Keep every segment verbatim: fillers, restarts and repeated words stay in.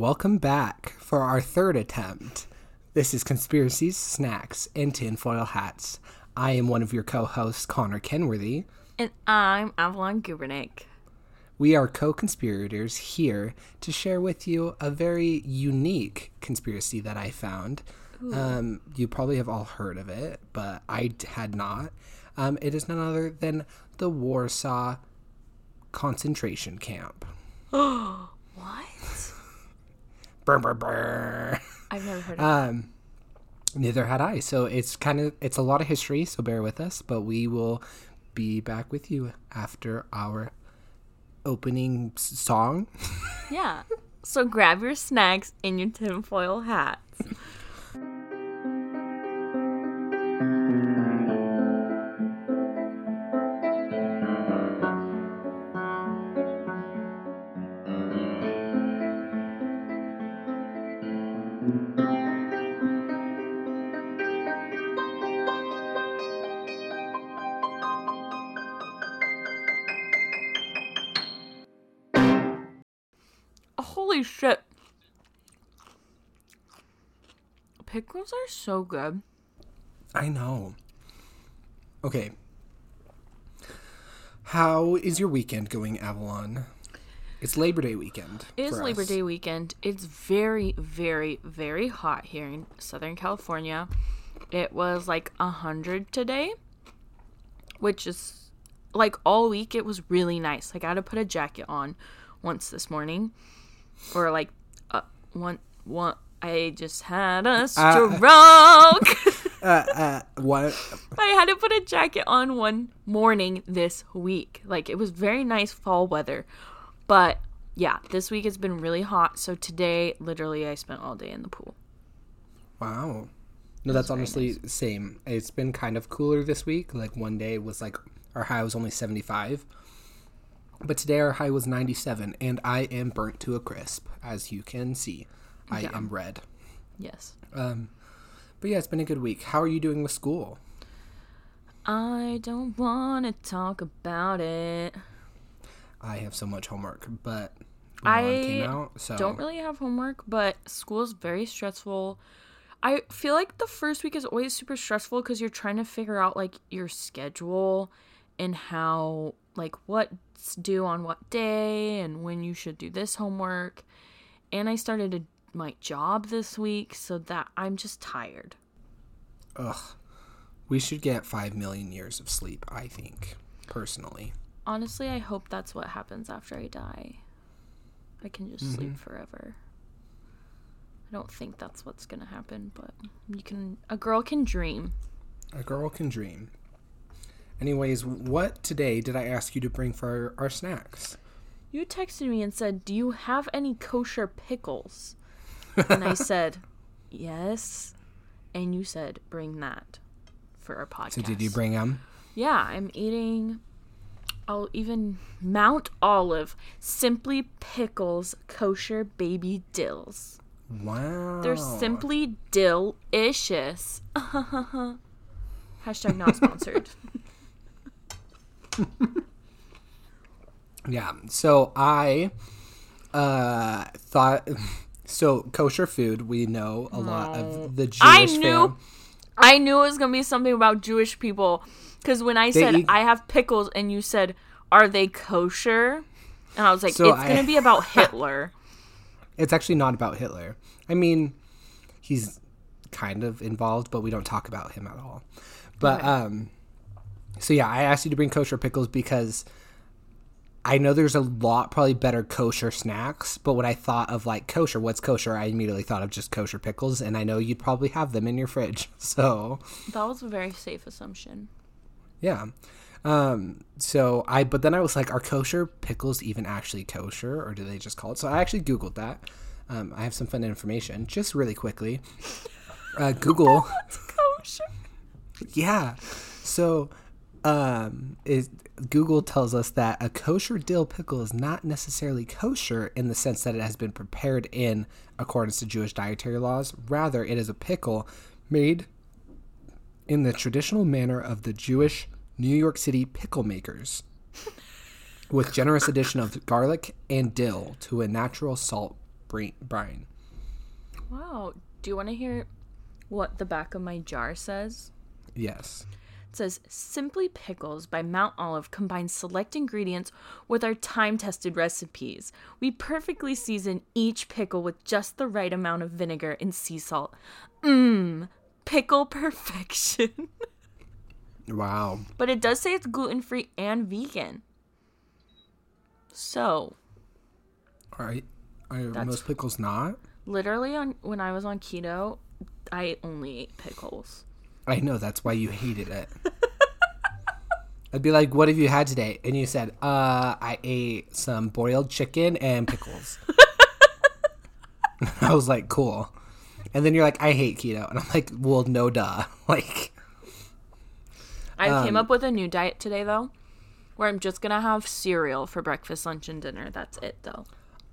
Welcome back for our third attempt. This is Conspiracies, Snacks, and Tinfoil Hats. I am one of your co-hosts, Connor Kenworthy. And I'm Avalon Gubernick. We are co-conspirators here to share with you a very unique conspiracy that I found. Um, you probably have all heard of it, but I had not. Um, it is none other than the Warsaw Concentration Camp. Oh, what? Brr, brr, brr. I've never heard of um, it. Neither had I. So it's kind of, it's a lot of history, so bear with us. But we will be back with you after our opening song. Yeah. So grab your snacks and your tinfoil hats. Holy shit. Pickles are so good. I know. Okay. How is your weekend going, Avalon? It's Labor Day weekend. It is Labor Day weekend. It's very, very, very hot here in Southern California. It was like one hundred today, which is like all week it was really nice. Like I had to put a jacket on once this morning. Or like, uh, one, one. I just had a stroke. Uh, uh, uh, what? I had to put a jacket on one morning this week. Like it was very nice fall weather, but yeah, this week it's been really hot. So today, literally, I spent all day in the pool. Wow. No, that's honestly nice. Same. It's been kind of cooler this week. Like one day it was like our high was only seventy-five. But today our high was ninety-seven, and I am burnt to a crisp, as you can see. I yeah. am red. Yes. Um, but yeah, it's been a good week. How are you doing with school? I don't want to talk about it. I have so much homework, but I came out, so. don't really have homework, but school is very stressful. I feel like the first week is always super stressful because you're trying to figure out, like, your schedule and how, like, what's due on what day and when you should do this homework. And I started a, my job this week, so that I'm just tired. Ugh. We should get five million years of sleep, I think, personally. Honestly, I hope that's what happens after I die. I can just mm-hmm. sleep forever. I don't think that's what's going to happen, but you can. A girl can dream. A girl can dream. Anyways, what today did I ask you to bring for our, our snacks? You texted me and said, do you have any kosher pickles? And I said, yes. And you said, bring that for our podcast. So did you bring them? Yeah, I'm eating, I'll even Mount Olive, Simply Pickles, kosher baby dills. Wow. They're simply dill-icious. Hashtag not sponsored. Yeah, so I uh, thought, so kosher food, we know a lot of the Jewish I knew, fam- I knew it was going to be something about Jewish people, because when I they said, eat- I have pickles, and you said, are they kosher? And I was like, so it's going to be about Hitler. It's actually not about Hitler. I mean, he's kind of involved, but we don't talk about him at all. But, okay. um... So, yeah, I asked you to bring kosher pickles because I know there's a lot probably better kosher snacks. But when I thought of, like, kosher, what's kosher, I immediately thought of just kosher pickles. And I know you'd probably have them in your fridge. So that was a very safe assumption. Yeah. Um, so I but then I was like, are kosher pickles even actually kosher or do they just call it? So I actually Googled that. Um, I have some fun information just really quickly. Uh, Google. What's kosher? Yeah. So. Um, is Google tells us that a kosher dill pickle is not necessarily kosher in the sense that it has been prepared in accordance to Jewish dietary laws. Rather, it is a pickle made in the traditional manner of the Jewish New York City pickle makers with generous addition of garlic and dill to a natural salt brine. Wow. Do you want to hear what the back of my jar says? Yes. It says, Simply Pickles by Mount Olive combines select ingredients with our time-tested recipes. We perfectly season each pickle with just the right amount of vinegar and sea salt. Mmm, pickle perfection. Wow. But it does say it's gluten-free and vegan. So. All right. Are most pickles not? Literally, on when I was on keto, I only ate pickles. I know, that's why you hated it. I'd be like, what have you had today? And you said, uh, I ate some boiled chicken and pickles. I was like, cool. And then you're like, I hate keto. And I'm like, well, no duh. Like, I um, came up with a new diet today, though, where I'm just going to have cereal for breakfast, lunch, and dinner. That's it, though.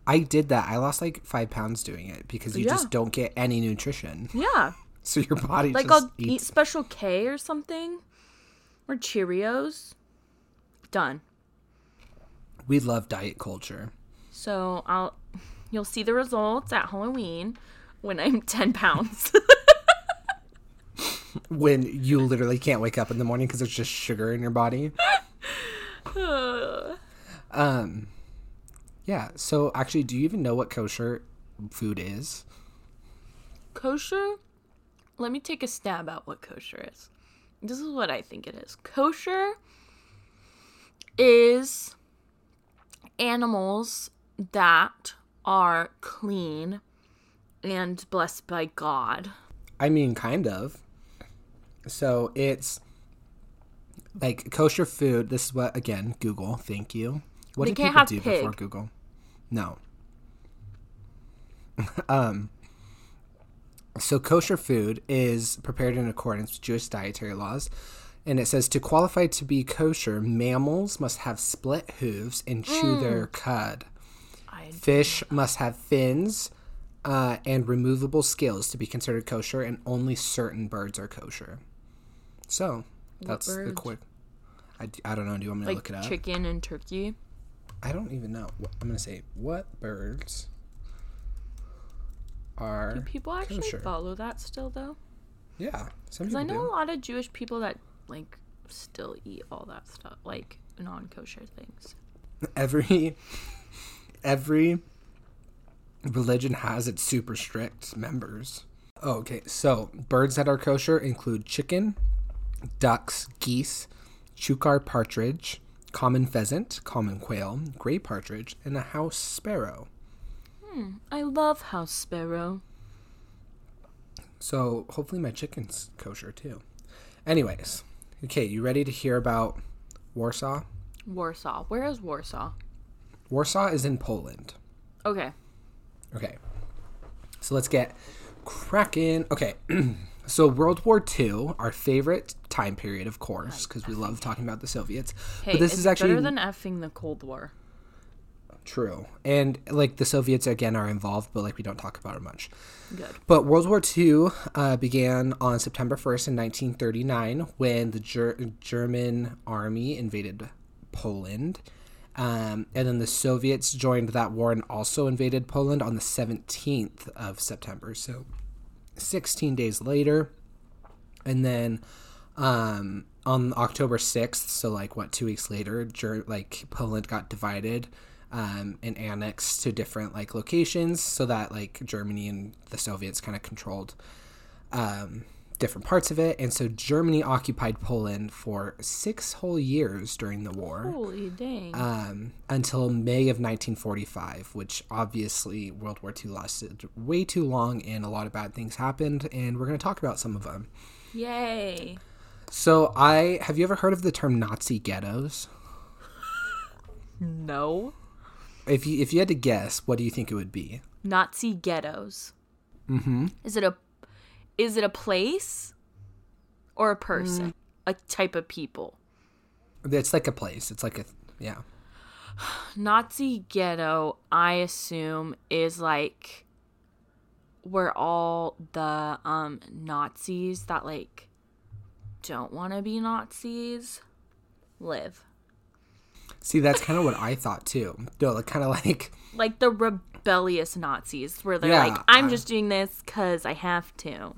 I did that. I lost like five pounds doing it because you yeah. just don't get any nutrition. Yeah. So your body like just Like I'll eats. eat Special K or something, or Cheerios. Done. We love diet culture. So I'll, you'll see the results at Halloween when I'm ten pounds. When you literally can't wake up in the morning because there's just sugar in your body. um, yeah. So actually, do you even know what kosher food is? Kosher. Let me take a stab at what kosher is. This is what I think it is. Kosher is animals that are clean and blessed by God. I mean, kind of. So it's like kosher food. This is what, again, Google, thank you. What they did can't people have do pig. Before Google? No. um... So kosher food is prepared in accordance with Jewish dietary laws. And it says, to qualify to be kosher, mammals must have split hooves and chew mm. their cud. I Fish must have fins uh, and removable scales to be considered kosher, and only certain birds are kosher. So that's the quick. I, I don't know. Do you want me to like look it up? Chicken and turkey? I don't even know. I'm going to say, what birds... Are Do people actually kosher. Follow that still, though? Yeah, because I know do. a lot of Jewish people that like still eat all that stuff, like non-kosher things. Every every religion has its super strict members. Oh, okay, so birds that are kosher include chicken, ducks, geese, chukar partridge, common pheasant, common quail, gray partridge, and a house sparrow. I love house sparrow. So hopefully my chicken's kosher too. Anyways, okay, you ready to hear about Warsaw? Warsaw. Where is Warsaw? Warsaw is in Poland. Okay. Okay. So let's get cracking. Okay. So World War Two, our favorite time period, of course, because we love talking about the Soviets. Hey, but this it's is actually better than effing the Cold War. True. And like the Soviets again are involved, but like we don't talk about it much. Good. But World War Two uh, began on September first in nineteen thirty-nine when the Ger- German army invaded Poland. Um, and then the Soviets joined that war and also invaded Poland on the seventeenth of September. So sixteen days later. And then um, on October sixth, so like what, two weeks later, Ger- like Poland got divided. Um, and annexed to different like locations so that like Germany and the Soviets kind of controlled um, different parts of it. And so Germany occupied Poland for six whole years during the war. Holy dang. Um, until May of nineteen forty-five, which obviously World War Two lasted way too long and a lot of bad things happened. And we're going to talk about some of them. Yay. So I have you ever heard of the term Nazi ghettos? No. If you if you had to guess, what do you think it would be? Nazi ghettos. Mm-hmm. Is it a is it a place or a person? Mm. A type of people. It's like a place. It's like a yeah. Nazi ghetto, I assume, is like where all the um Nazis that like don't want to be Nazis live. See, that's kind of what I thought, too. No, like, kind of like... Like the rebellious rebellious Nazis where they're yeah, like, I'm I, just doing this because I have to.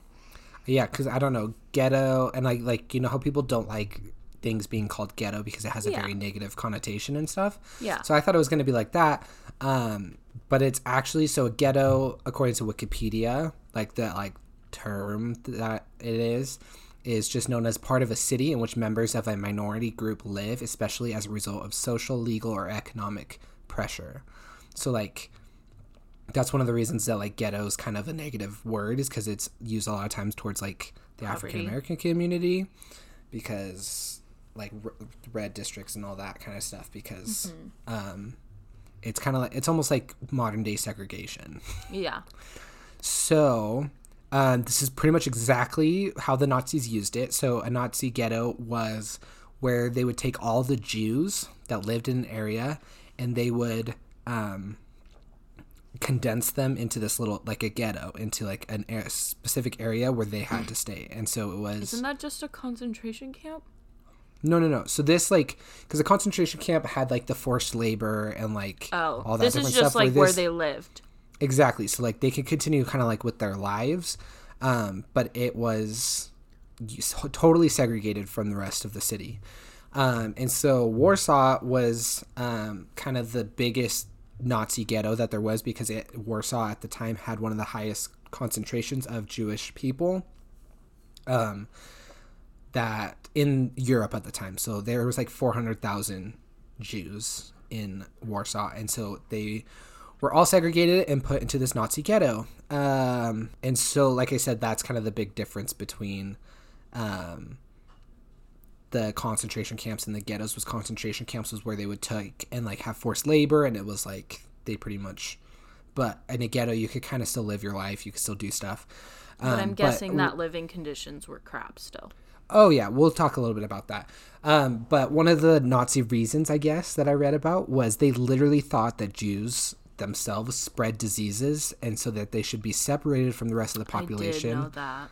Yeah, because, I don't know, ghetto, and, like, like you know how people don't like things being called ghetto because it has a yeah. very negative connotation and stuff? Yeah. So I thought it was going to be like that, um, but it's actually, so a ghetto, according to Wikipedia, like the, like, term that it is, is just known as part of a city in which members of a minority group live, especially as a result of social, legal, or economic pressure. So, like, that's one of the reasons that, like, ghetto is kind of a negative word, is because it's used a lot of times towards, like, the African-American community, because, like, r- red districts and all that kind of stuff, because mm-hmm. um, it's kind of like, it's almost like modern-day segregation. Yeah. So... Um, this is pretty much exactly how the Nazis used it. So a Nazi ghetto was where they would take all the Jews that lived in an area and they would um, condense them into this little, like a ghetto, into like an a specific area where they had to stay. And so it was... Isn't that just a concentration camp? No, no, no. So this, like, because the concentration camp had like the forced labor and like oh, all that different stuff. This is just like where, this, where they lived. Exactly. So, like, they could continue kind of, like, with their lives, um, but it was totally segregated from the rest of the city. Um, and so Warsaw was um, kind of the biggest Nazi ghetto that there was because it, Warsaw at the time had one of the highest concentrations of Jewish people um, that in Europe at the time. So there was, like, four hundred thousand Jews in Warsaw, and so they... were all segregated and put into this Nazi ghetto. Um, and so, like I said, that's kind of the big difference between um, the concentration camps and the ghettos, was concentration camps was where they would take and, like, have forced labor, and it was, like, they pretty much... But in a ghetto, you could kind of still live your life. You could still do stuff. Um, but I'm guessing but, that living conditions were crap still. Oh, yeah. We'll talk a little bit about that. Um, but one of the Nazi reasons, I guess, that I read about was they literally thought that Jews... themselves spread diseases, and so that they should be separated from the rest of the population. I did know that.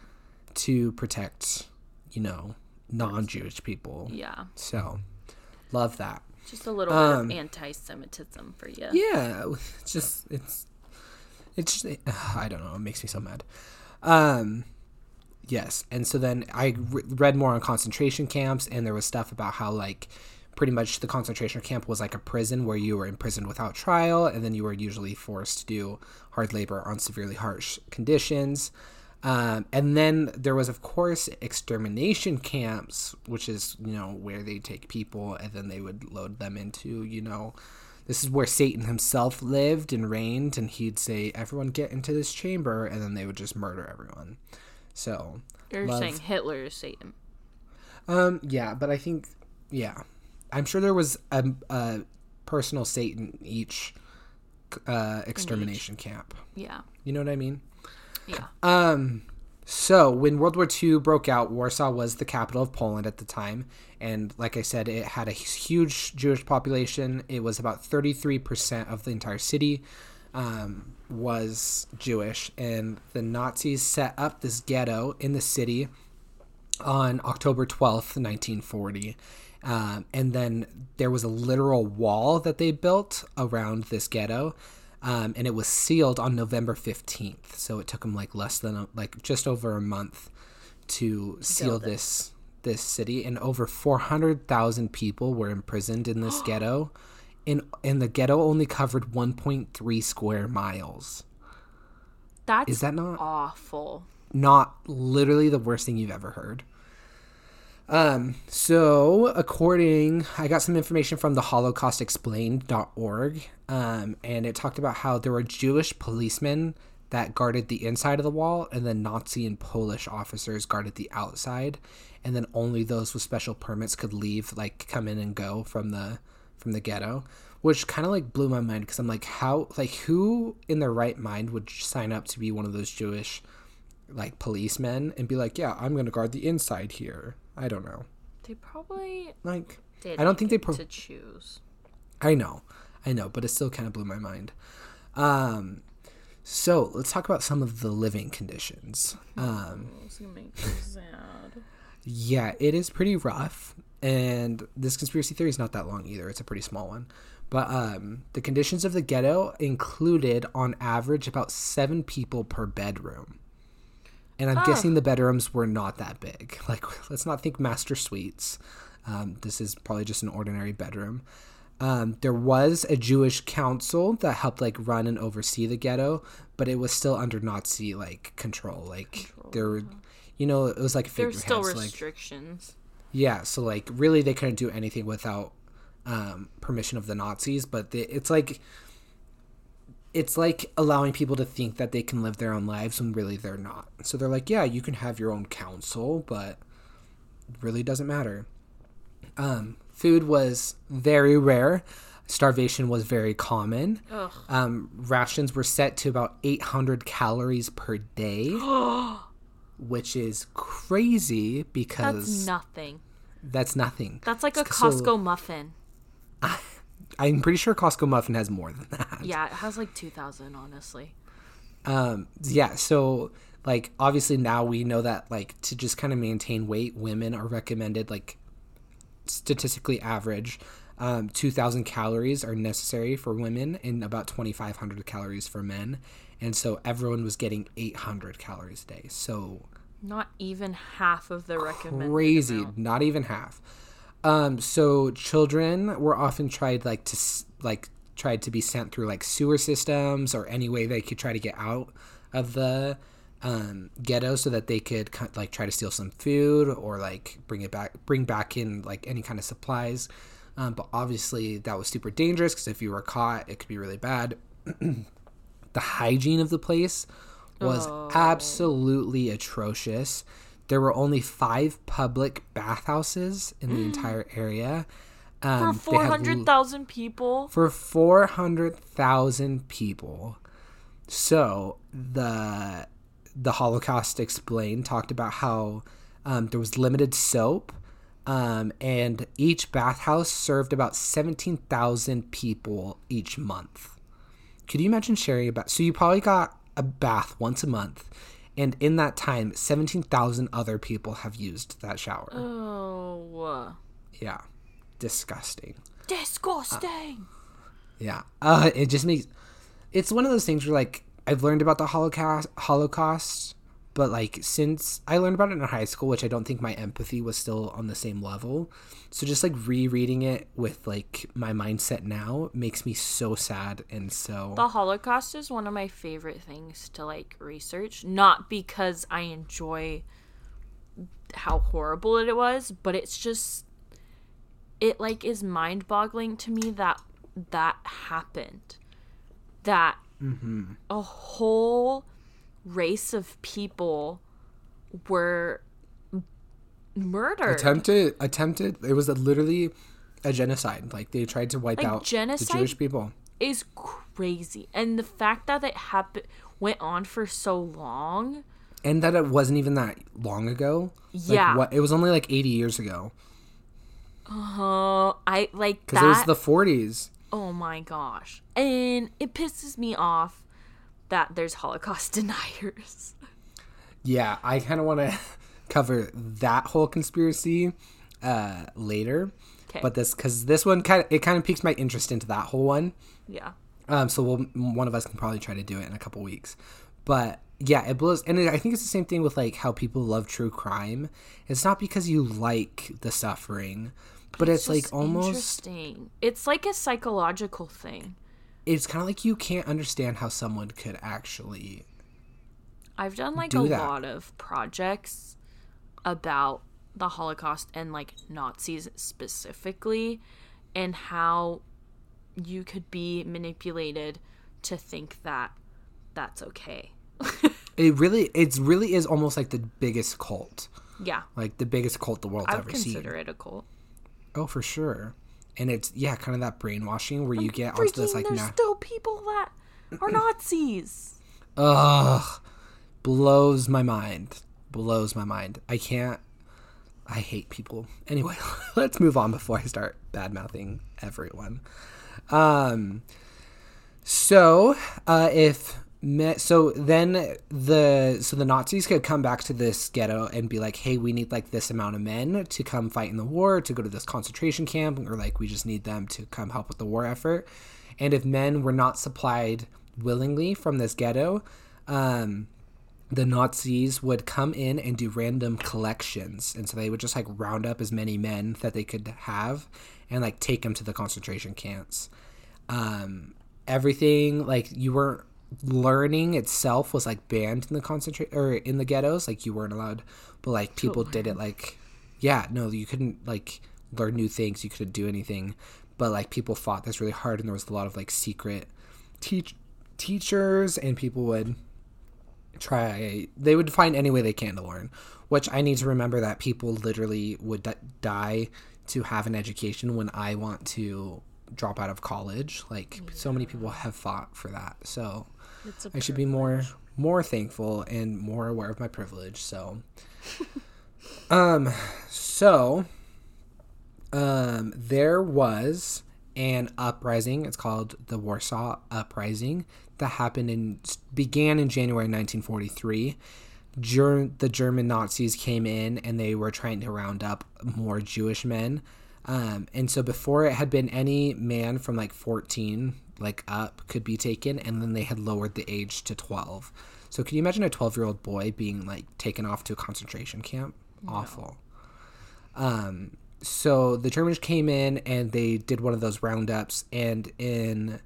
To protect, you know, non-Jewish people. Yeah. So, love that. Just a little um, bit of anti-Semitism for you. Yeah. It's just, it's, it's, it, I don't know. It makes me so mad. Um, yes. And so then I re- read more on concentration camps, and there was stuff about how, like, pretty much the concentration camp was like a prison where you were imprisoned without trial, and then you were usually forced to do hard labor on severely harsh conditions. Um, and then there was, of course, extermination camps, which is, you know, where they take people and then they would load them into, you know, this is where Satan himself lived and reigned, and he'd say, everyone get into this chamber, and then they would just murder everyone. So you're love... saying Hitler is Satan. Um, yeah, but I think, yeah. I'm sure there was a, a personal Satan each uh, extermination each. camp. Yeah. You know what I mean? Yeah. Um. So when World War Two broke out, Warsaw was the capital of Poland at the time. And like I said, it had a huge Jewish population. It was about thirty-three percent of the entire city um, was Jewish. And the Nazis set up this ghetto in the city on October twelfth, nineteen forty. Um, and then there was a literal wall that they built around this ghetto, um, and it was sealed on November fifteenth. So it took them like less than a, like just over a month to seal this this city. And over four hundred thousand people were imprisoned in this ghetto, and and the ghetto only covered one point three square miles. That's Is that not awful? Not literally the worst thing you've ever heard. Um, so according, I got some information from the holocaust explained dot org, um, and it talked about how there were Jewish policemen that guarded the inside of the wall, and then Nazi and Polish officers guarded the outside, and then only those with special permits could leave, like come in and go from the, from the ghetto, which kind of like blew my mind. Cause I'm like, how, like who in their right mind would sign up to be one of those Jewish like policemen and be like, yeah, I'm going to guard the inside here. I don't know. They probably like. Did I don't think they pro- to choose. I know, I know, but it still kind of blew my mind. Um, so let's talk about some of the living conditions. Um, oh, it's gonna make me sad. Yeah, it is pretty rough, and this conspiracy theory is not that long either. It's a pretty small one, But um, the conditions of the ghetto included, on average, about seven people per bedroom. And I'm oh. guessing the bedrooms were not that big. Like, let's not think master suites. Um, this is probably just an ordinary bedroom. Um, there was a Jewish council that helped, like, run and oversee the ghetto, but it was still under Nazi, like, control. Like, control. there were, you know, it was like a figurehead. There's still restrictions. Like, yeah, so, like, really they couldn't do anything without um, permission of the Nazis, but they, it's like... It's like allowing people to think that they can live their own lives when really they're not. So they're like, yeah, you can have your own council, but it really doesn't matter. Um, food was very rare. Starvation was very common. Um, rations were set to about eight hundred calories per day, which is crazy because... That's nothing. That's nothing. That's like a Costco so, muffin. I, I'm pretty sure Costco muffin has more than that. Yeah, it has like two thousand, honestly. Um, yeah, so like obviously now we know that like to just kind of maintain weight, women are recommended like statistically average um, two thousand calories are necessary for women and about twenty-five hundred calories for men. And so everyone was getting eight hundred calories a day. So not even half of the recommended. Crazy, amount. Not even half. Um, so children were often tried like to like tried to be sent through like sewer systems or any way they could try to get out of the um, ghetto so that they could like try to steal some food or like bring it back bring back in like any kind of supplies. Um, but obviously that was super dangerous because if you were caught, it could be really bad. The hygiene of the place was oh. absolutely atrocious. There were only five public bathhouses in the entire area. Um, for four hundred thousand l- people? For four hundred thousand people. So the the Holocaust Explained talked about how um, there was limited soap, um, and each bathhouse served about seventeen thousand people each month. Could you imagine sharing a bath? So you probably got a bath once a month. And in that time, seventeen thousand other people have used that shower. Oh. Yeah. Disgusting. Disgusting. Uh, yeah. Uh, it just makes... It's one of those things where, like, I've learned about the Holocaust, Holocaust, but, like, since I learned about it in high school, which I don't think my empathy was still on the same level. So just, like, rereading it with, like, my mindset now makes me so sad and so... The Holocaust is one of my favorite things to, like, research. Not because I enjoy how horrible it was, but it's just... It, like, is mind-boggling to me that that happened. That mm-hmm. a whole... race of people were murdered. Attempted, attempted. It was a, literally a genocide. Like they tried to wipe like, out genocide the Jewish people. Is crazy, and the fact that it happened went on for so long, and that it wasn't even that long ago. Yeah, like, what, it was only like eighty years ago. Oh, uh, I like because it was the forties. Oh my gosh, and it pisses me off. That there's Holocaust deniers. Yeah, I kind of want to cover that whole conspiracy uh, later, okay. But this because this one kind of it kind of piques my interest into that whole one. Yeah. Um. So we'll, one of us can probably try to do it in a couple weeks, but yeah, it blows. And it, I think it's the same thing with like how people love true crime. It's not because you like the suffering, but, but it's, it's like almost interesting. It's like a psychological thing. It's kind of like you can't understand how someone could actually I've done, like, do a that. lot of projects about the Holocaust and, like, Nazis specifically and how you could be manipulated to think that that's okay. It really, it really is almost like the biggest cult. Yeah. Like, the biggest cult the world's ever seen. I would consider it a cult. Oh, for sure. And it's, yeah, kind of that brainwashing where I'm you get freaking, onto this, like, there's na- still people that are Nazis. Ugh. Blows my mind. Blows my mind. I can't, I hate people. Anyway, let's move on before I start bad-mouthing everyone. Um, so, uh, if So then the so the Nazis could come back to this ghetto and be like, hey, we need like this amount of men to come fight in the war, to go to this concentration camp, or like we just need them to come help with the war effort. And if men were not supplied willingly from this ghetto, um, the Nazis would come in and do random collections. And so they would just like round up as many men that they could have and like take them to the concentration camps. Um, everything like you weren't learning itself was like banned in the concentrate or in the ghettos, like you weren't allowed, but like people oh, did it like yeah no you couldn't like learn new things, you couldn't do anything, but like people fought this really hard, and there was a lot of like secret teach teachers and people would try, they would find any way they can to learn, which I need to remember that people literally would d- die to have an education when I want to drop out of college, like yeah. so many people have fought for that, so I should be more more thankful and more aware of my privilege. So um so um there was an uprising, it's called the Warsaw Uprising, that happened in began in January nineteen forty-three. Ger- the German Nazis came in and they were trying to round up more Jewish men, um and so before it had been any man from like fourteen like up could be taken, and then they had lowered the age to twelve. So can you imagine a twelve year old boy being like taken off to a concentration camp? No. Awful. Um so the Germans came in and they did one of those roundups, and in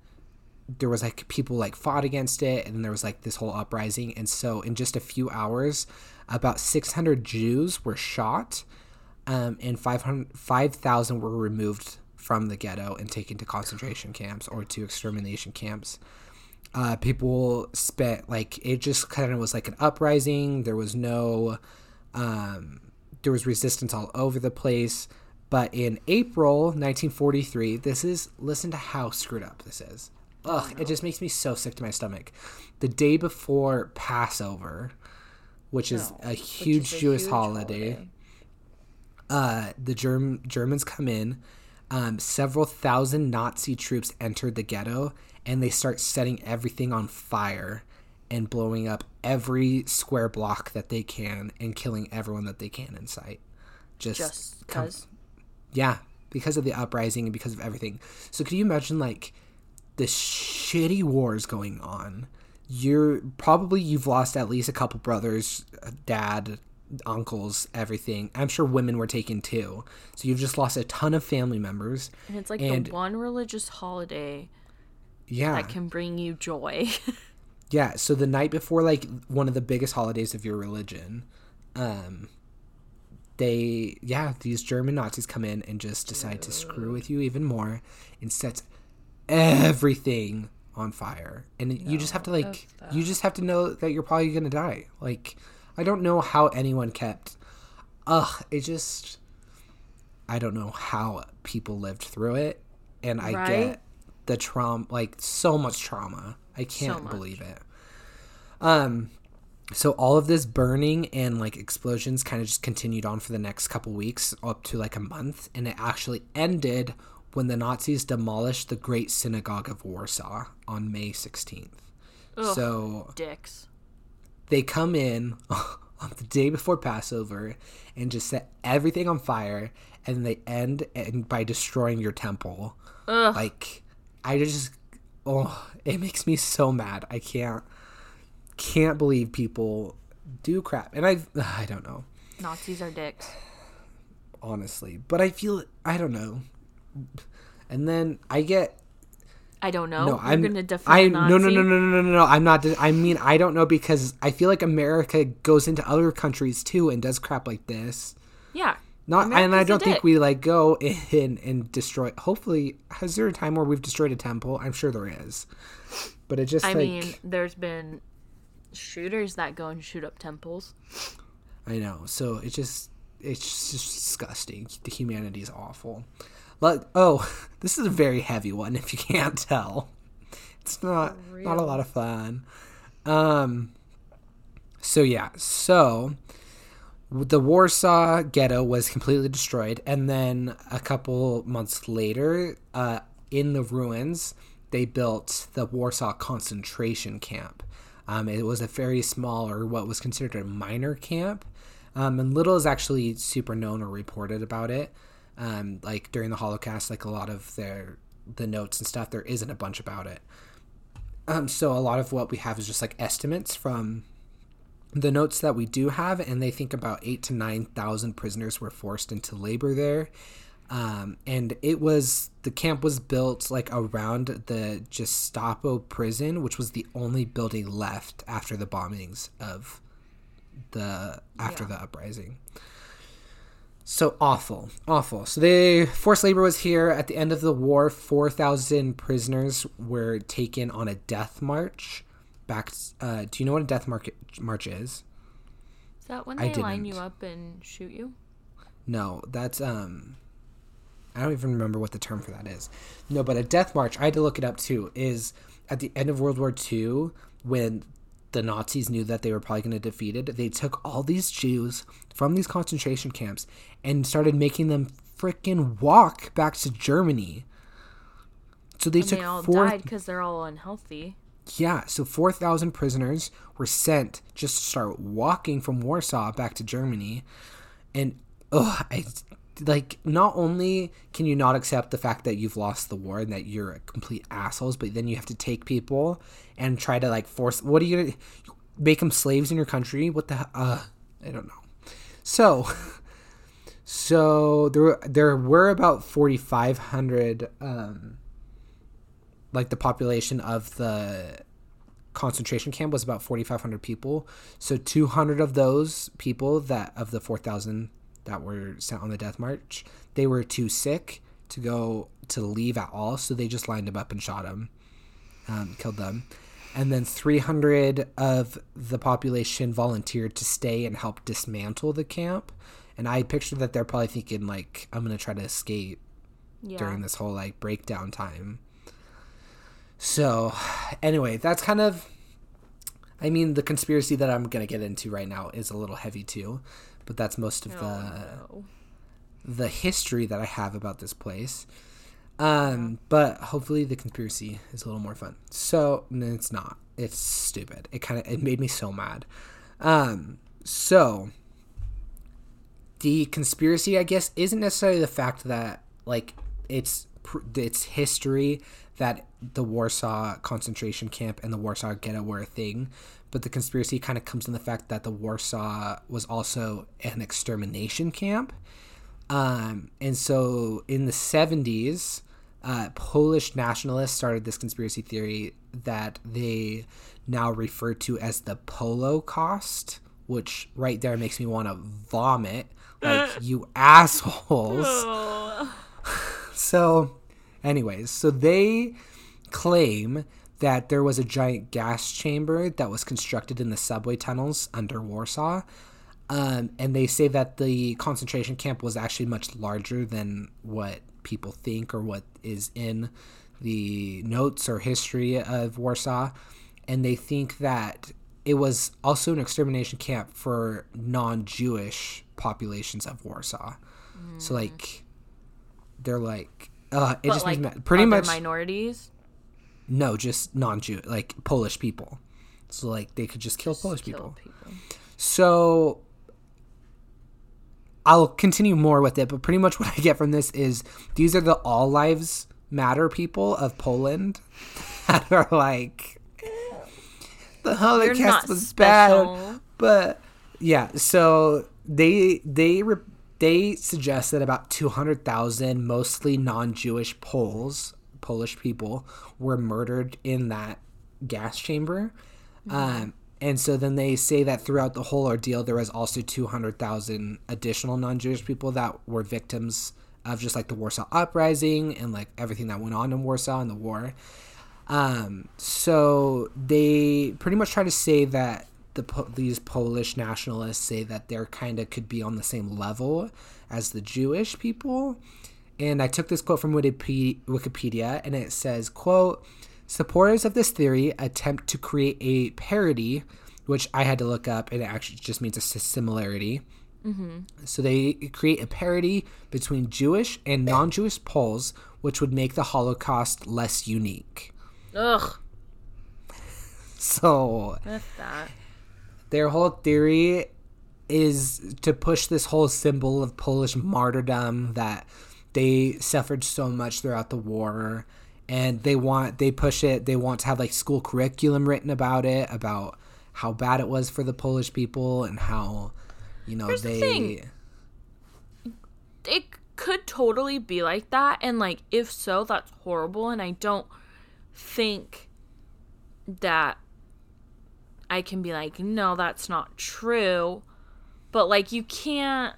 there was like people like fought against it, and there was like this whole uprising. And so in just a few hours about six hundred Jews were shot, um and five thousand were removed from the ghetto and taken to concentration camps or to extermination camps. Uh, people spent, like, it just kind of was like an uprising. There was no, um, there was resistance all over the place. But in April nineteen forty-three, this is, listen to how screwed up this is. Ugh, oh, no. It just makes me so sick to my stomach. The day before Passover, which no, is a huge is a Jewish huge holiday, holiday. Uh, the Germ- Germans come in. Um, several thousand Nazi troops entered the ghetto, and they start setting everything on fire and blowing up every square block that they can and killing everyone that they can in sight. Just, Just because? Com- yeah, because of the uprising and because of everything. So can you imagine, like, the shitty wars going on? You're probably, you've lost at least a couple brothers, dad, uncles, everything. I'm sure women were taken too. So you've just lost a ton of family members. And it's like and, the one religious holiday yeah. that can bring you joy. Yeah. So the night before, like, one of the biggest holidays of your religion, um, they, yeah, these German Nazis come in and just decide Ew. to screw with you even more and sets everything on fire. And no, you just have to, like, you just have to know that you're probably going to die. Like, I don't know how anyone kept, ugh, it just, I don't know how people lived through it. And I right? get the trauma, like, so much trauma. I can't so believe it. Um, so all of this burning and, like, explosions kind of just continued on for the next couple weeks, up to, like, a month. And it actually ended when the Nazis demolished the Great Synagogue of Warsaw on May sixteenth. Ugh, so dicks. They come in on the day before Passover and just set everything on fire, and they end and by destroying your temple. Ugh. Like, I just, oh, it makes me so mad. I can't, can't believe people do crap. And I, I don't know. Nazis are dicks. Honestly. But I feel, I don't know. And then I get... I don't know. No, You're I'm going to defend Nazi. No, no, no, no, no, no, no. I'm not. I mean, I don't know, because I feel like America goes into other countries too and does crap like this. Yeah. Not, America's and I don't think dick. we like go in and destroy. Hopefully, is there a time where we've destroyed a temple? I'm sure there is. But it just. I like, mean, there's been shooters that go and shoot up temples. I know. So it just, it's just disgusting. The humanity is awful. Oh, this is a very heavy one, if you can't tell. It's not not a lot of fun. Um, so, yeah. So, the Warsaw ghetto was completely destroyed. And then a couple months later, uh, in the ruins, they built the Warsaw Concentration Camp. Um, it was a very small, or what was considered a minor camp, um, and little is actually super known or reported about it. Um, like during the Holocaust, like a lot of their the notes and stuff, there isn't a bunch about it. Um, so a lot of what we have is just like estimates from the notes that we do have, and they think about eight to nine thousand prisoners were forced into labor there. Um, and it was, the camp was built like around the Gestapo prison, which was the only building left after the bombings of the, after yeah. the uprising. So awful, awful. So they, forced labor was here. At the end of the war, four thousand prisoners were taken on a death march back. Uh, do you know what a death market, march is? Is that when they line you up and shoot you? No, that's, um... I don't even remember what the term for that is. No, but a death march, I had to look it up too, is at the end of World War Two, when the Nazis knew that they were probably going to defeat it, they took all these Jews from these concentration camps and started making them freaking walk back to Germany. So they and took they all four... died because they're all unhealthy. Yeah, so four thousand prisoners were sent just to start walking from Warsaw back to Germany. And, oh, I... Like, not only can you not accept the fact that you've lost the war and that you're complete assholes, but then you have to take people and try to, like, force... What are you going to... Make them slaves in your country? What the... Uh, I don't know. So, so there were, there were about forty-five hundred, um, like, the population of the concentration camp was about forty-five hundred people. So two hundred of those people that... Of the four thousand... that were sent on the death march, they were too sick to go to leave at all, so they just lined them up and shot them, um, killed them. And then three hundred of the population volunteered to stay and help dismantle the camp. And I picture that they're probably thinking, like, I'm going to try to escape yeah. during this whole, like, breakdown time. So, anyway, that's kind of... I mean, the conspiracy that I'm going to get into right now is a little heavy, too. But that's most of the oh, no. the history that I have about this place. Um, but hopefully the conspiracy is a little more fun. So no, it's not. It's stupid. It kind of it made me so mad. Um, so the conspiracy, I guess, isn't necessarily the fact that like it's it's history that the Warsaw concentration camp and the Warsaw Ghetto were a thing. But the conspiracy kind of comes in the fact that the Warsaw was also an extermination camp. Um, and so in the seventies, uh, Polish nationalists started this conspiracy theory that they now refer to as the Polocaust, which right there makes me want to vomit. Like, you assholes. Oh. So anyways, so they claim that there was a giant gas chamber that was constructed in the subway tunnels under Warsaw. Um, and they say that the concentration camp was actually much larger than what people think or what is in the notes or history of Warsaw. And they think that it was also an extermination camp for non-Jewish populations of Warsaw. Mm. So, like, they're like... Uh, it but just like makes me, pretty much... minorities? No, just non-Jew, like Polish people. So like they could just kill just Polish kill people. people. So I'll continue more with it, but pretty much what I get from this is these are the all lives matter people of Poland that are like, the Holocaust was special. bad, but yeah. So they they they suggest that about two hundred thousand mostly non-Jewish Poles. Polish people were murdered in that gas chamber. Mm-hmm. Um, and so then they say that throughout the whole ordeal, there was also two hundred thousand additional non-Jewish people that were victims of just like the Warsaw Uprising and like everything that went on in Warsaw and the war. Um, so they pretty much try to say that the po- these Polish nationalists say that they're kind of could be on the same level as the Jewish people. And I took this quote from Wikipedia, and it says, quote, supporters of this theory attempt to create a parody, which I had to look up, and it actually just means a similarity. Mm-hmm. So they create a parody between Jewish and non-Jewish Poles, which would make the Holocaust less unique. Ugh. So that's that. Their whole theory is to push this whole symbol of Polish martyrdom that they suffered so much throughout the war, and they want they push it. They want to have like school curriculum written about it, about how bad it was for the Polish people and how, you know, Here's they. The thing. It could totally be like that, and like if so, that's horrible. And I don't think that I can be like, no, that's not true. But like you can't.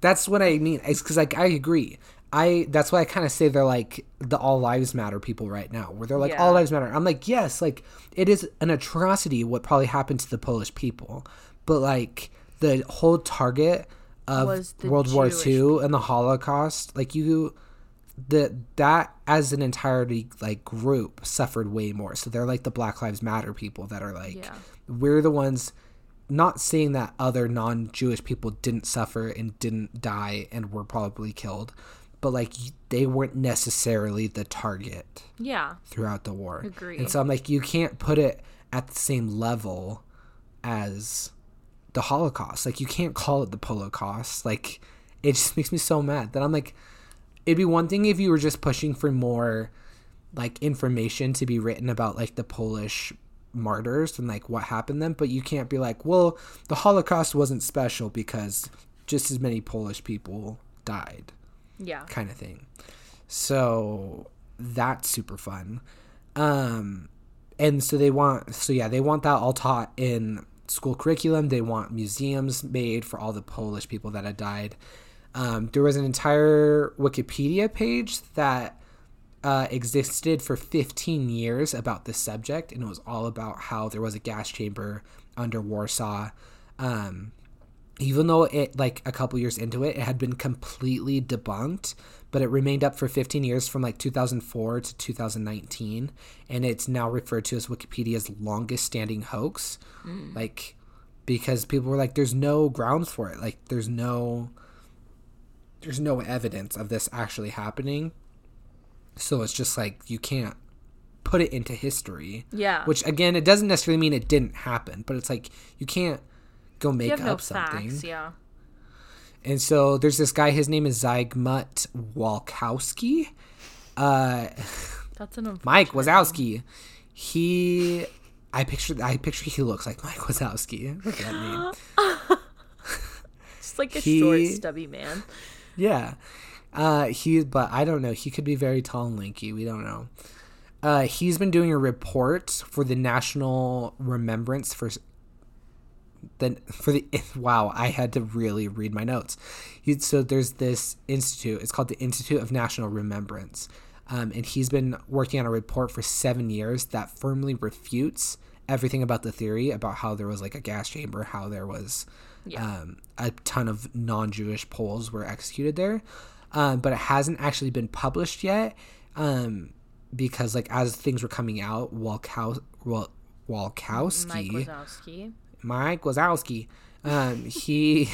That's what I mean. It's because like I agree. I that's why I kind of say they're like the all lives matter people right now, where they're like yeah. all lives matter. I'm like, yes, like it is an atrocity what probably happened to the Polish people, but like the whole target of World Jewish War Two people. And the Holocaust, like you, the that as an entirety like group suffered way more. So they're like the Black Lives Matter people that are like yeah. we're the ones. Not saying that other non-Jewish people didn't suffer and didn't die and were probably killed, but like they weren't necessarily the target yeah throughout the war. Agreed. And so I'm like, you can't put it at the same level as the Holocaust. Like you can't call it the Polocaust. Like it just makes me so mad that I'm like, it'd be one thing if you were just pushing for more like information to be written about like the Polish martyrs and like what happened then, but you can't be like, well, the Holocaust wasn't special because just as many Polish people died, yeah, kind of thing. So that's super fun. Um and so they want so yeah they want that all taught in school curriculum. They want museums made for all the Polish people that had died. Um there was an entire Wikipedia page that Uh, existed for fifteen years about this subject, and it was all about how there was a gas chamber under Warsaw. Um, even though it, like, a couple years into it, it had been completely debunked, but it remained up for fifteen years from, like, two thousand four to two thousand nineteen, and it's now referred to as Wikipedia's longest-standing hoax, mm. like, because people were like, there's no grounds for it. Like, there's no, there's no evidence of this actually happening. So it's just like you can't put it into history. Yeah. Which, again, it doesn't necessarily mean it didn't happen, but it's like you can't go make up no something. Facts, yeah. And so there's this guy. His name is Zygmunt Walkowski. Uh, That's an unfortunate Mike Wazowski. Name. He, I picture, I picture he looks like Mike Wazowski. Look at that name. Just like a he, short, stubby man. Yeah. Uh, he, but I don't know. He could be very tall and lanky. We don't know. Uh, he's been doing a report for the National Remembrance for the, for the, wow, I had to really read my notes. He, so there's this institute, it's called the Institute of National Remembrance. Um, and he's been working on a report for seven years that firmly refutes everything about the theory about how there was like a gas chamber, how there was, yeah. um, a ton of non-Jewish Poles were executed there. Um, but it hasn't actually been published yet, um, because like as things were coming out, Walkow- Wal- Walkowski, Mike Wazowski, Mike Wazowski, um, he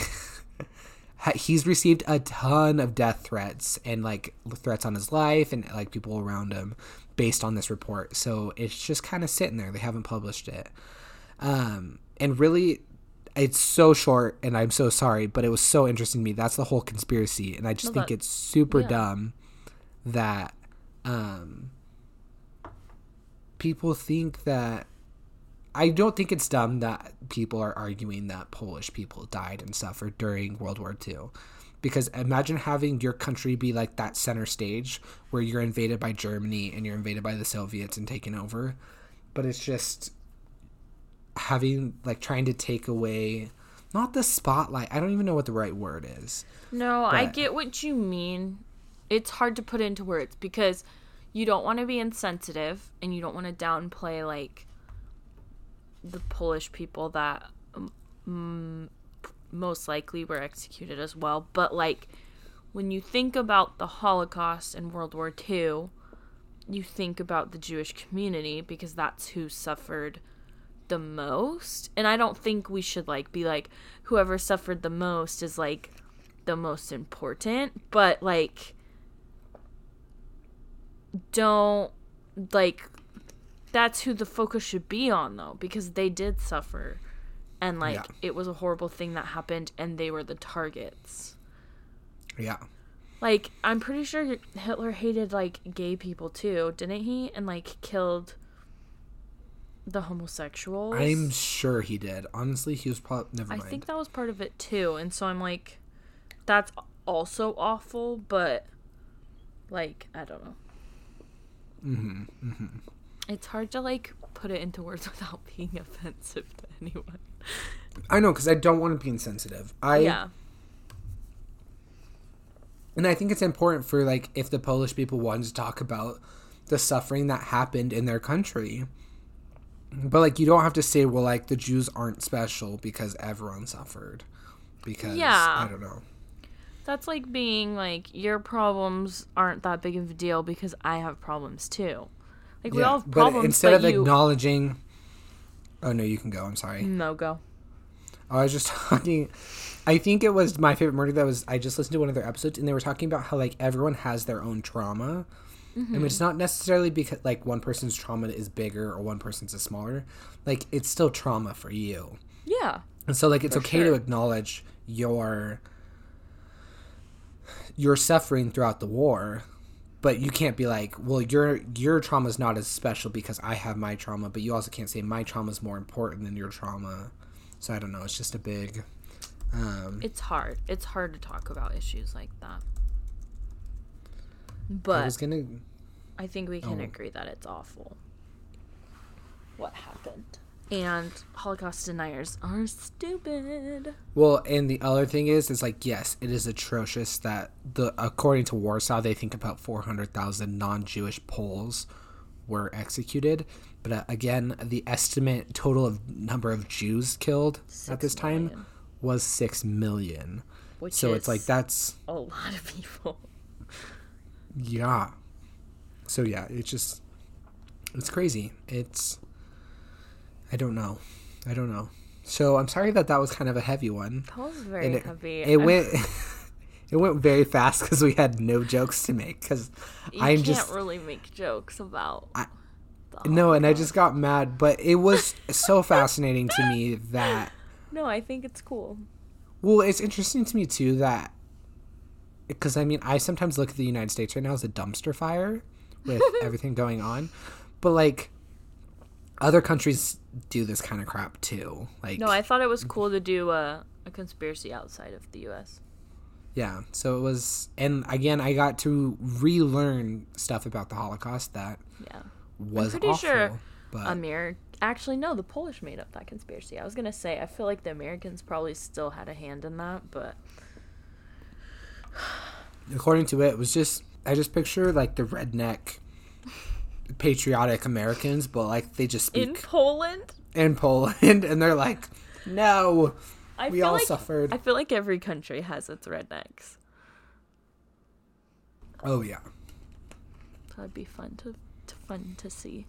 he's received a ton of death threats and like threats on his life and like people around him based on this report. So it's just kind of sitting there. They haven't published it, um, and really. It's so short, and I'm so sorry, but it was so interesting to me. That's the whole conspiracy, and I just no, think it's super yeah. dumb that um, people think that... I don't think it's dumb that people are arguing that Polish people died and suffered during World War Two. Because imagine having your country be like that center stage where you're invaded by Germany and you're invaded by the Soviets and taken over. But it's just... having like trying to take away not the spotlight, I don't even know what the right word is. No, but. I get what you mean. It's hard to put into words because you don't want to be insensitive and you don't want to downplay like the Polish people that um, most likely were executed as well, but like when you think about the Holocaust and World War Two, you think about the Jewish community because that's who suffered the most, and I don't think we should like be like whoever suffered the most is like the most important, but like don't like that's who the focus should be on, though, because they did suffer. And, like, yeah. it was a horrible thing that happened, and they were the targets. Yeah. Like, I'm pretty sure Hitler hated, like, gay people, too, didn't he? And, like, killed the homosexuals. I'm sure he did. Honestly, he was probably... Never mind. I think that was part of it, too. And so I'm like, that's also awful, but, like, I don't know. Mm-hmm. Mm-hmm. It's hard to, like, put it into words without being offensive to anyone. I know, because I don't want to be insensitive. I yeah. And I think it's important for, like, if the Polish people wanted to talk about the suffering that happened in their country. But, like, you don't have to say, well, like, the Jews aren't special because everyone suffered. Because, yeah. I don't know. That's like being, like, your problems aren't that big of a deal because I have problems, too. Like, yeah, we all have problems, but instead but of you... acknowledging... Oh, no, you can go. I'm sorry. No, go. I was just talking... I think it was My Favorite Murder that was... I just listened to one of their episodes, and they were talking about how, like, everyone has their own trauma. Mm-hmm. I mean, it's not necessarily because, like, one person's trauma is bigger or one person's is smaller. Like, it's still trauma for you. Yeah. And so, like, it's okay sure. to acknowledge your... your suffering throughout the war... But you can't be like, well, your your trauma is not as special because I have my trauma. But you also can't say my trauma is more important than your trauma. So I don't know. It's just a big. Um, it's hard. It's hard to talk about issues like that. But I was gonna. I think we can oh. agree that it's awful what happened, and Holocaust deniers are stupid. Well, and the other thing is, it's like, yes, it is atrocious that the according to Warsaw, they think about four hundred thousand non-Jewish Poles were executed. But uh, again, the estimate total of number of Jews killed six at this million. time was six million. Which so is it's like, that's a lot of people. Yeah. So yeah, it's just, it's crazy. It's... I don't know. I don't know. So I'm sorry that that was kind of a heavy one. That was very and it, heavy. It went it went very fast because we had no jokes to make. Because I can't just, really make jokes about I, No, and I just got mad. But it was so fascinating to me that... No, I think it's cool. Well, it's interesting to me, too, that... Because, I mean, I sometimes look at the United States right now as a dumpster fire with everything going on. But, like... Other countries do this kind of crap, too. Like, no, I thought it was cool to do a, a conspiracy outside of the U S Yeah, so it was... And, again, I got to relearn stuff about the Holocaust that yeah. was awful. I'm pretty awful, sure Amir... Actually, no, the Polish made up that conspiracy. I was going to say, I feel like the Americans probably still had a hand in that, but... According to it, it was just... I just picture, like, the redneck... patriotic Americans, but like they just speak in Poland in Poland and they're like, no, I we all like, suffered. I feel like every country has its rednecks. Oh yeah, that'd be fun to, to fun to see.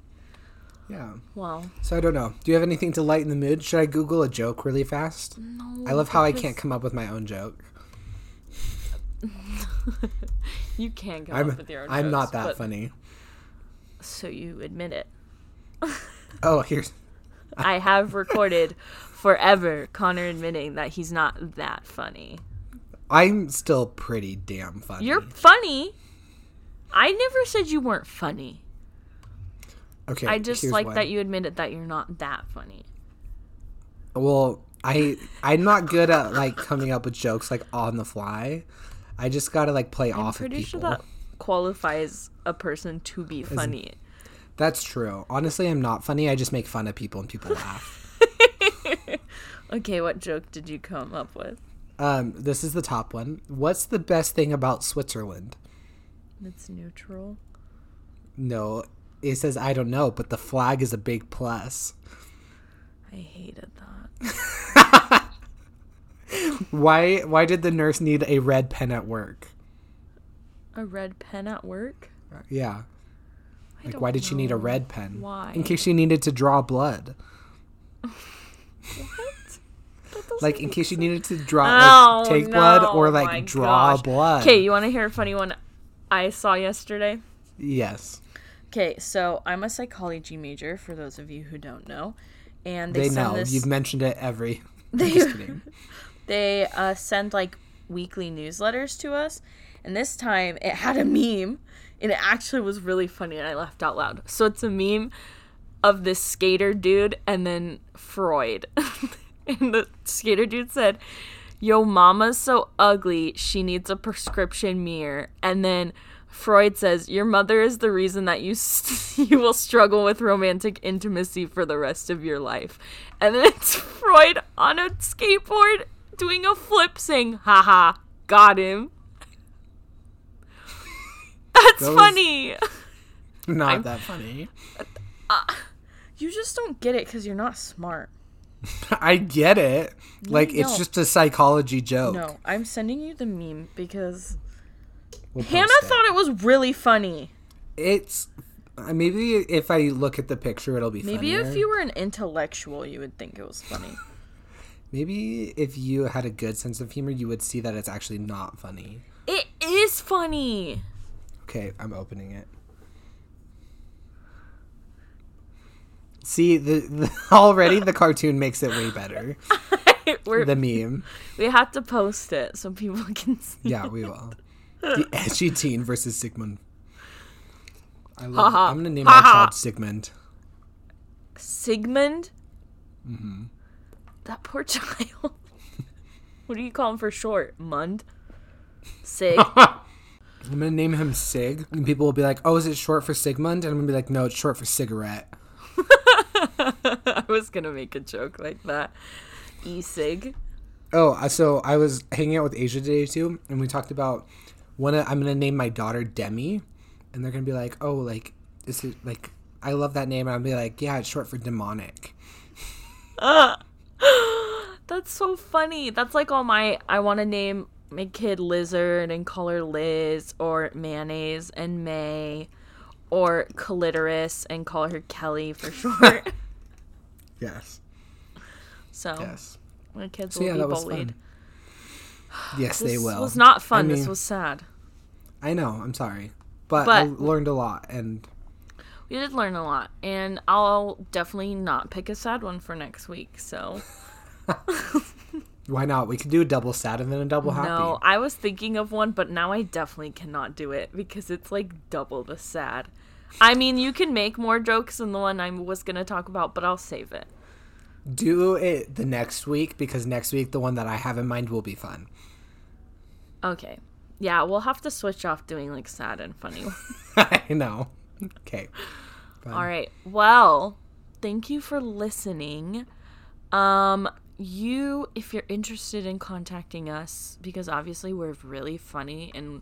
Yeah. Wow. So I don't know, do you have anything to lighten the mood? Should I Google a joke really fast? No, I love how I can't come up with my own joke. You can come I'm, up with your own I'm jokes, not that but... funny. So you admit it. Oh, here's... I have recorded forever Connor admitting that he's not that funny. I'm still pretty damn funny. You're funny. I never said you weren't funny. Okay, I just like why. that you admitted that you're not that funny. Well, I, I'm not good at, like, coming up with jokes, like, on the fly. I just gotta, like, play I'm off of people. I'm pretty sure that... qualifies a person to be funny. That's true. Honestly, I'm not funny. I just make fun of people and people laugh. Okay, what joke did you come up with? Um, this is the top one. What's the best thing about Switzerland? It's neutral. No, it says I don't know, but the flag is a big plus. I hated that. Why? Why did the nurse need a red pen at work? A red pen at work? Yeah. I like, why did know. she need a red pen? Why? In case she needed to draw blood. What? Like, in case sense. you needed to draw, oh, like, take no, blood or, like, draw gosh. blood. Okay, you want to hear a funny one I saw yesterday? Yes. Okay, so I'm a psychology major, for those of you who don't know. And They, they know. This... You've mentioned it every... They, just kidding. They uh, send, like, weekly newsletters to us. And this time, it had a meme. And it actually was really funny, and I laughed out loud. So it's a meme of this skater dude and then Freud. And the skater dude said, "Yo, mama's so ugly, she needs a prescription mirror." And then Freud says, "Your mother is the reason that you st- you will struggle with romantic intimacy for the rest of your life." And then it's Freud on a skateboard doing a flip saying, "Haha, got him." That's that funny. Not I'm, that funny. Uh, you just don't get it because you're not smart. I get it. No, like, it's just a psychology joke. No, I'm sending you the meme because... We'll Hannah thought it was really funny. It's uh, maybe if I look at the picture, it'll be funny. Maybe funnier. If you were an intellectual, you would think it was funny. Maybe if you had a good sense of humor, you would see that it's actually not funny. It is funny. Okay, I'm opening it. See, the, the already the cartoon makes it way better. The meme. We have to post it so people can see. Yeah, we will. The edgy teen versus Zygmunt. I love I'm going to name Ha-ha. my child Zygmunt. Zygmunt? Mm-hmm. That poor child. What do you call him for short? Mund? Sig? I'm going to name him Sig. And people will be like, "Oh, is it short for Zygmunt?" And I'm going to be like, "No, it's short for cigarette." I was going to make a joke like that. E-Sig. Oh, so I was hanging out with Asia today too, and we talked about one. I'm gonna name my daughter Demi, and they're gonna be like, "Oh, like this is like I love that name." And I'll be like, "Yeah, it's short for demonic." Uh, that's so funny. That's like all my. I want to name my kid Lizard and call her Liz, or Mayonnaise and May, or Clitoris and call her Kelly for short. Yes. So. Yes. My kids so will yeah, be bullied. Yes, this they will. This was not fun. I mean, this was sad. I know. I'm sorry. But, but I learned a lot. And we did learn a lot. And I'll definitely not pick a sad one for next week. So why not? We could do a double sad and then a double happy. No, I was thinking of one, but now I definitely cannot do it because it's like double the sad. I mean, you can make more jokes than the one I was going to talk about, but I'll save it. Do it the next week, because next week the one that I have in mind will be fun. Okay. Yeah, we'll have to switch off doing, like, sad and funny ones. I know. Okay. Fun. All right. Well, thank you for listening. Um, you, if you're interested in contacting us, because obviously we're really funny and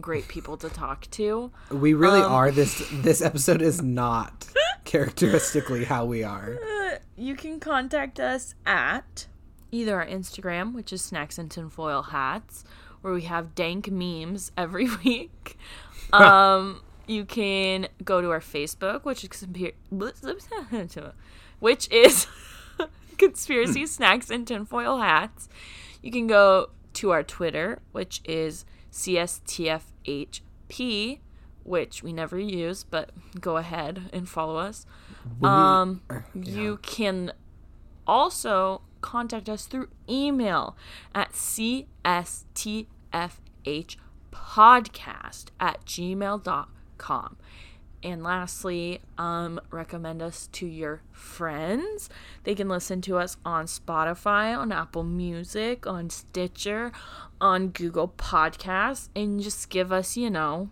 great people to talk to. We really um, are. This this episode is not characteristically how we are. Uh, you can contact us at either our Instagram, which is Snacks and Tinfoil Hats, where we have dank memes every week. Um, you can go to our Facebook, which is which is Conspiracy Snacks and Tinfoil Hats. You can go to our Twitter, which is C S T F H P, which we never use, but go ahead and follow us. Um, yeah. You can also contact us through email at c s t f h podcast at gmail dot com. And lastly, um, recommend us to your friends. They can listen to us on Spotify, on Apple Music, on Stitcher, on Google Podcasts, and just give us, you know,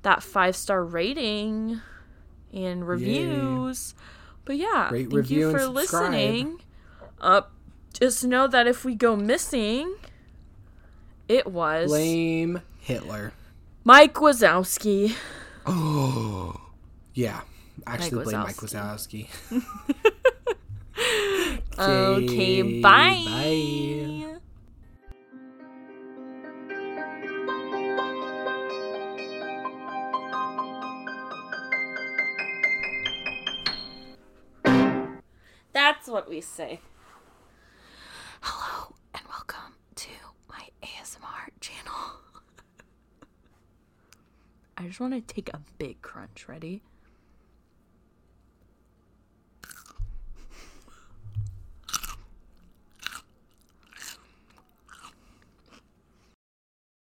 that five-star rating and reviews. Yay. But yeah, Great thank you for listening. Uh, just know that if we go missing, it was... Blame Hitler. Mike Wazowski. Oh, yeah. Actually, blame Mike Wazowski. okay, okay, bye. Bye. That's what we say. Hello, and welcome to my A S M R channel. I just want to take a big crunch. Ready?